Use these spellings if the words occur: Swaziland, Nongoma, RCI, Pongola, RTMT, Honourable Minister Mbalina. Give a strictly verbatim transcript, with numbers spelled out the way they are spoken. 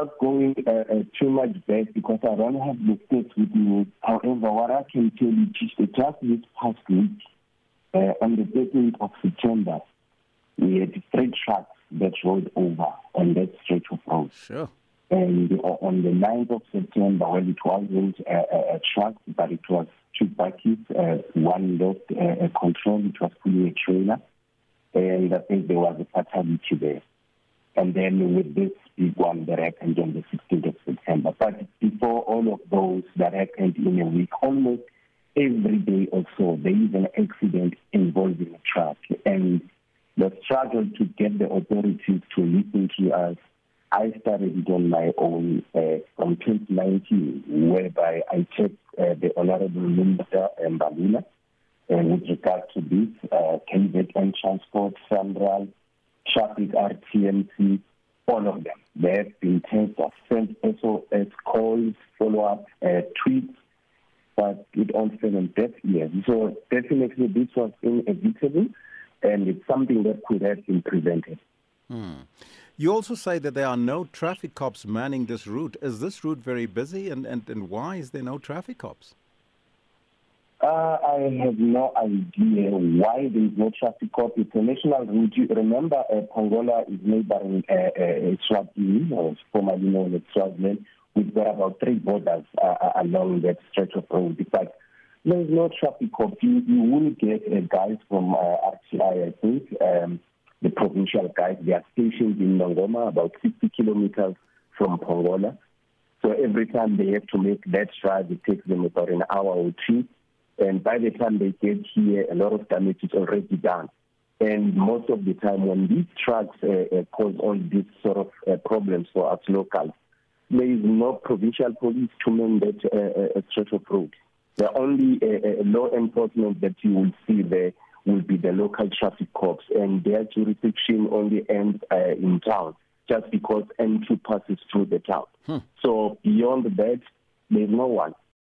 without going uh, uh, too much back, because I don't have the stats with me. However, what I can tell you is that just this past week, uh, on the thirteenth of September, we had three trucks that rolled over on that stretch of road. Sure. And uh, on the ninth of September, well, it wasn't a, a, a truck, but it was two buckets. Uh, one lost uh, control, it was pulling a trailer, and I think there was a fatality there. And then with this big one that happened on the sixteenth of September. But before all of those that happened in a week, almost every day or so, there is an accident involving a truck. And the struggle to get the authorities to listen to us, I started it on my own uh, from twenty nineteen, whereby I checked uh, the Honourable Minister Mbalina uh, with regard to this, uh, K V and Transport, Sandral, Traffic, R T M T, all of them. They have been tens of sent S O S calls, follow-up uh, tweets, but it all fell on deaf ears. So definitely this was inevitable, and it's something that could have been prevented. Hmm. You also say that there are no traffic cops manning this route. Is this route very busy, and, and, and why is there no traffic cops? Uh, I have no idea why there is no traffic cop. It's a national route. Remember, uh, Pongola is neighboring uh, uh, Swaziland, or formerly known as Swaziland. We've got about three borders uh, along that stretch of road. But there is no traffic cop. You, you will get uh, guys from uh, R C I, I think, um, the provincial guys. They are stationed in Nongoma, about sixty kilometers from Pongola. So every time they have to make that drive, it takes them about an hour or two. And by the time they get here, a lot of damage is already done. And most of the time when these trucks uh, uh, cause all these sort of uh, problems for us locals, there is no provincial police to man that uh, uh, stretch of road. The only uh, uh, law enforcement that you will see there will be the local traffic cops, and their jurisdiction only ends uh, in town, just because N two passes through the town. Hmm. So beyond that, there's no one.